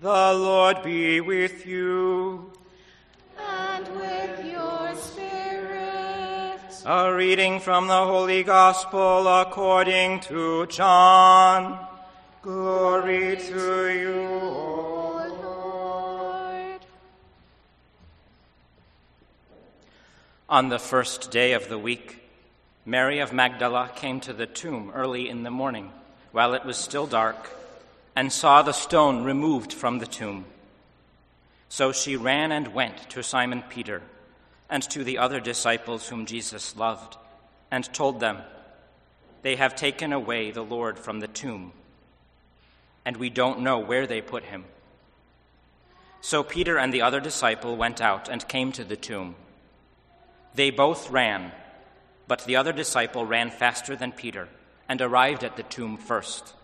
The Lord be with you. And with your spirit. A reading from the Holy Gospel according to John. Glory to you, O Lord. On the first day of the week, Mary of Magdala came to the tomb early in the morning, while it was still dark, and saw the stone removed from the tomb. So she ran and went to Simon Peter and to the other disciples whom Jesus loved, and told them, "They have taken away the Lord from the tomb, and we don't know where they put him." So Peter and the other disciple went out and came to the tomb. They both ran, but the other disciple ran faster than Peter and arrived at the tomb first.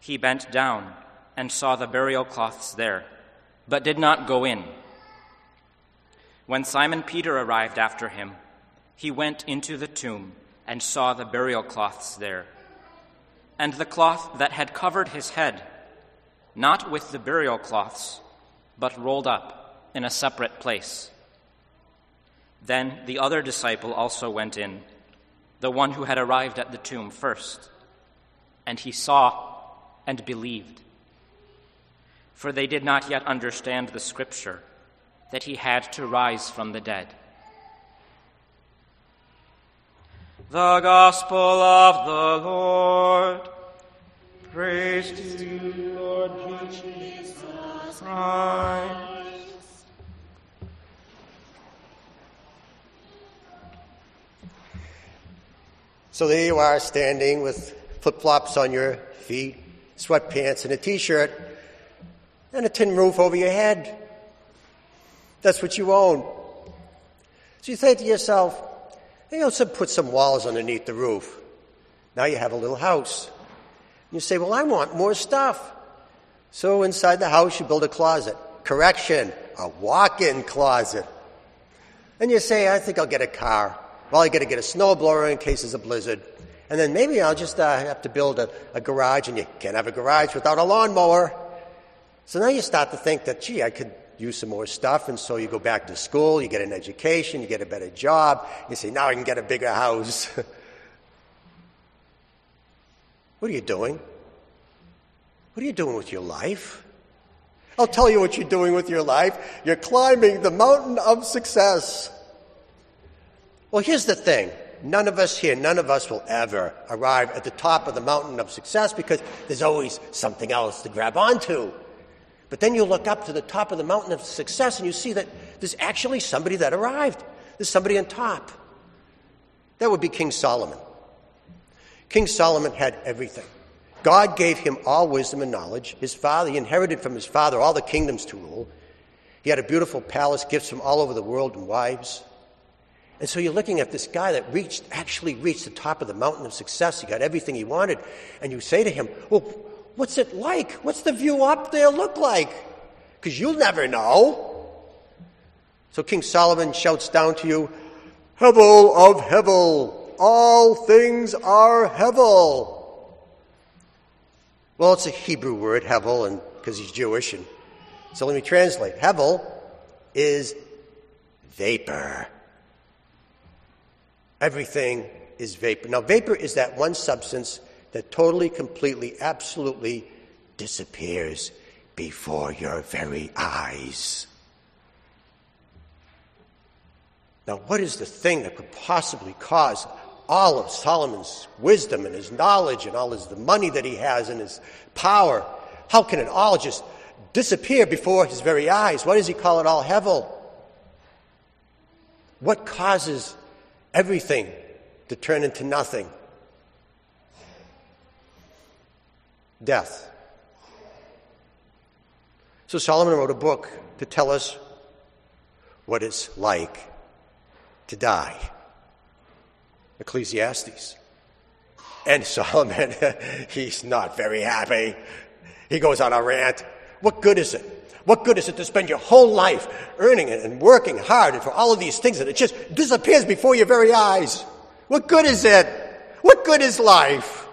He bent down and saw the burial cloths there, but did not go in. When Simon Peter arrived after him, he went into the tomb and saw the burial cloths there, and the cloth that had covered his head, not with the burial cloths, but rolled up in a separate place. Then the other disciple also went in, the one who had arrived at the tomb first, and he saw and believed. For they did not yet understand the scripture, that he had to rise from the dead. The Gospel of the Lord. Praise to you, Lord Jesus Christ. So there you are, standing with flip-flops on your feet, sweatpants and a t-shirt, and a tin roof over your head. That's what you own. So you think to yourself, hey, I'll put some walls underneath the roof. Now you have a little house. You say, well, I want more stuff. So inside the house you build a closet. Correction, a walk-in closet. And you say, I think I'll get a car. Well, I got to get a snowblower in case there's a blizzard. And then maybe I'll just have to build a garage, and you can't have a garage without a lawnmower. So now you start to think that, gee, I could use some more stuff, and so you go back to school, you get an education, you get a better job, you say, now I can get a bigger house. What are you doing? What are you doing with your life? I'll tell you what you're doing with your life. You're climbing the mountain of success. Well, here's the thing. None of us will ever arrive at the top of the mountain of success, because there's always something else to grab onto. But then you look up to the top of the mountain of success and you see that there's actually somebody that arrived. There's somebody on top. That would be King Solomon. King Solomon had everything. God gave him all wisdom and knowledge. His father, he inherited from his father all the kingdoms to rule. He had a beautiful palace, gifts from all over the world, and wives. And so you're looking at this guy that actually reached the top of the mountain of success. He got everything he wanted. And you say to him, well, what's it like? What's the view up there look like? Because you'll never know. So King Solomon shouts down to you, Hevel of Hevel, all things are Hevel. Well, it's a Hebrew word, Hevel, and because he's Jewish. And so let me translate. Hevel is vapor. Everything is vapor. Now, vapor is that one substance that totally, completely, absolutely disappears before your very eyes. Now, what is the thing that could possibly cause all of Solomon's wisdom and his knowledge and all his the money that he has and his power? How can it all just disappear before his very eyes? Why does he call it all Hevel? What causes everything to turn into nothing? Death. So Solomon wrote a book to tell us what it's like to die. Ecclesiastes. And Solomon, he's not very happy. He goes on a rant. What good is it? What good is it to spend your whole life earning it and working hard and for all of these things, and it just disappears before your very eyes? What good is it? What good is life?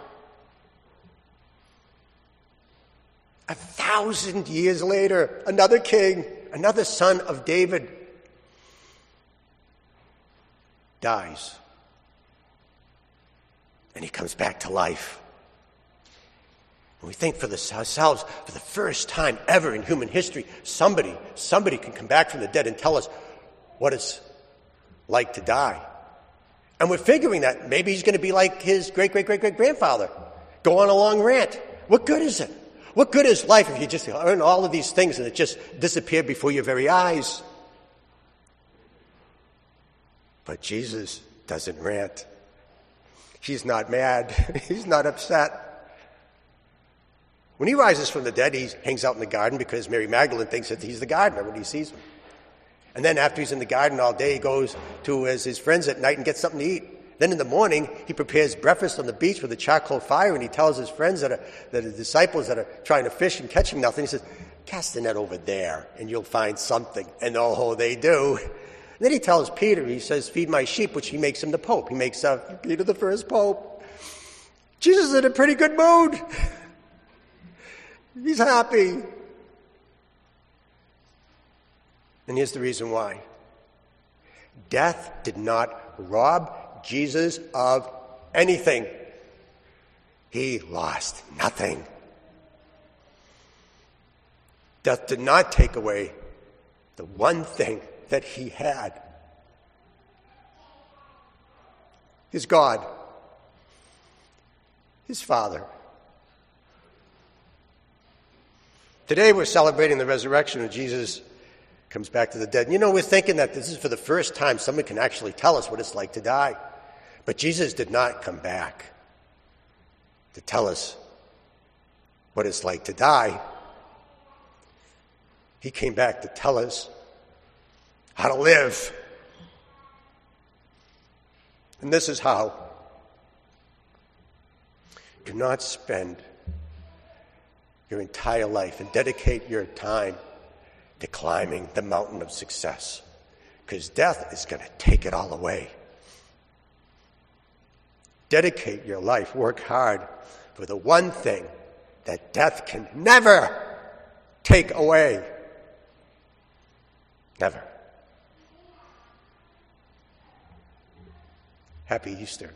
A 2,000 years later, another king, another son of David, dies. And he comes back to life. And we think for ourselves, for the first time ever in human history, somebody can come back from the dead and tell us what it's like to die. And we're figuring that maybe he's going to be like his great-great-great-great-grandfather, go on a long rant. What good is it? What good is life if you just earn all of these things and it just disappeared before your very eyes? But Jesus doesn't rant. He's not mad. He's not upset. When he rises from the dead, he hangs out in the garden because Mary Magdalene thinks that he's the gardener when he sees him. And then after he's in the garden all day, he goes to his friends at night and gets something to eat. Then in the morning, he prepares breakfast on the beach with a charcoal fire, and he tells his friends that the disciples that are trying to fish and catching nothing, he says, cast the net over there, and you'll find something. And oh, they do. And then he tells Peter, he says, feed my sheep, which he makes him the pope. He makes Peter the first pope. Jesus is in a pretty good mood. He's happy. And here's the reason why. Death did not rob Jesus of anything. He lost nothing. Death did not take away the one thing that he had. His God, his Father. Today we're celebrating the resurrection of Jesus comes back to the dead. And we're thinking that this is for the first time someone can actually tell us what it's like to die. But Jesus did not come back to tell us what it's like to die. He came back to tell us how to live. And this is how. Do not spend your entire life and dedicate your time to climbing the mountain of success, because death is going to take it all away. Dedicate your life, work hard for the one thing that death can never take away. Never. Happy Easter.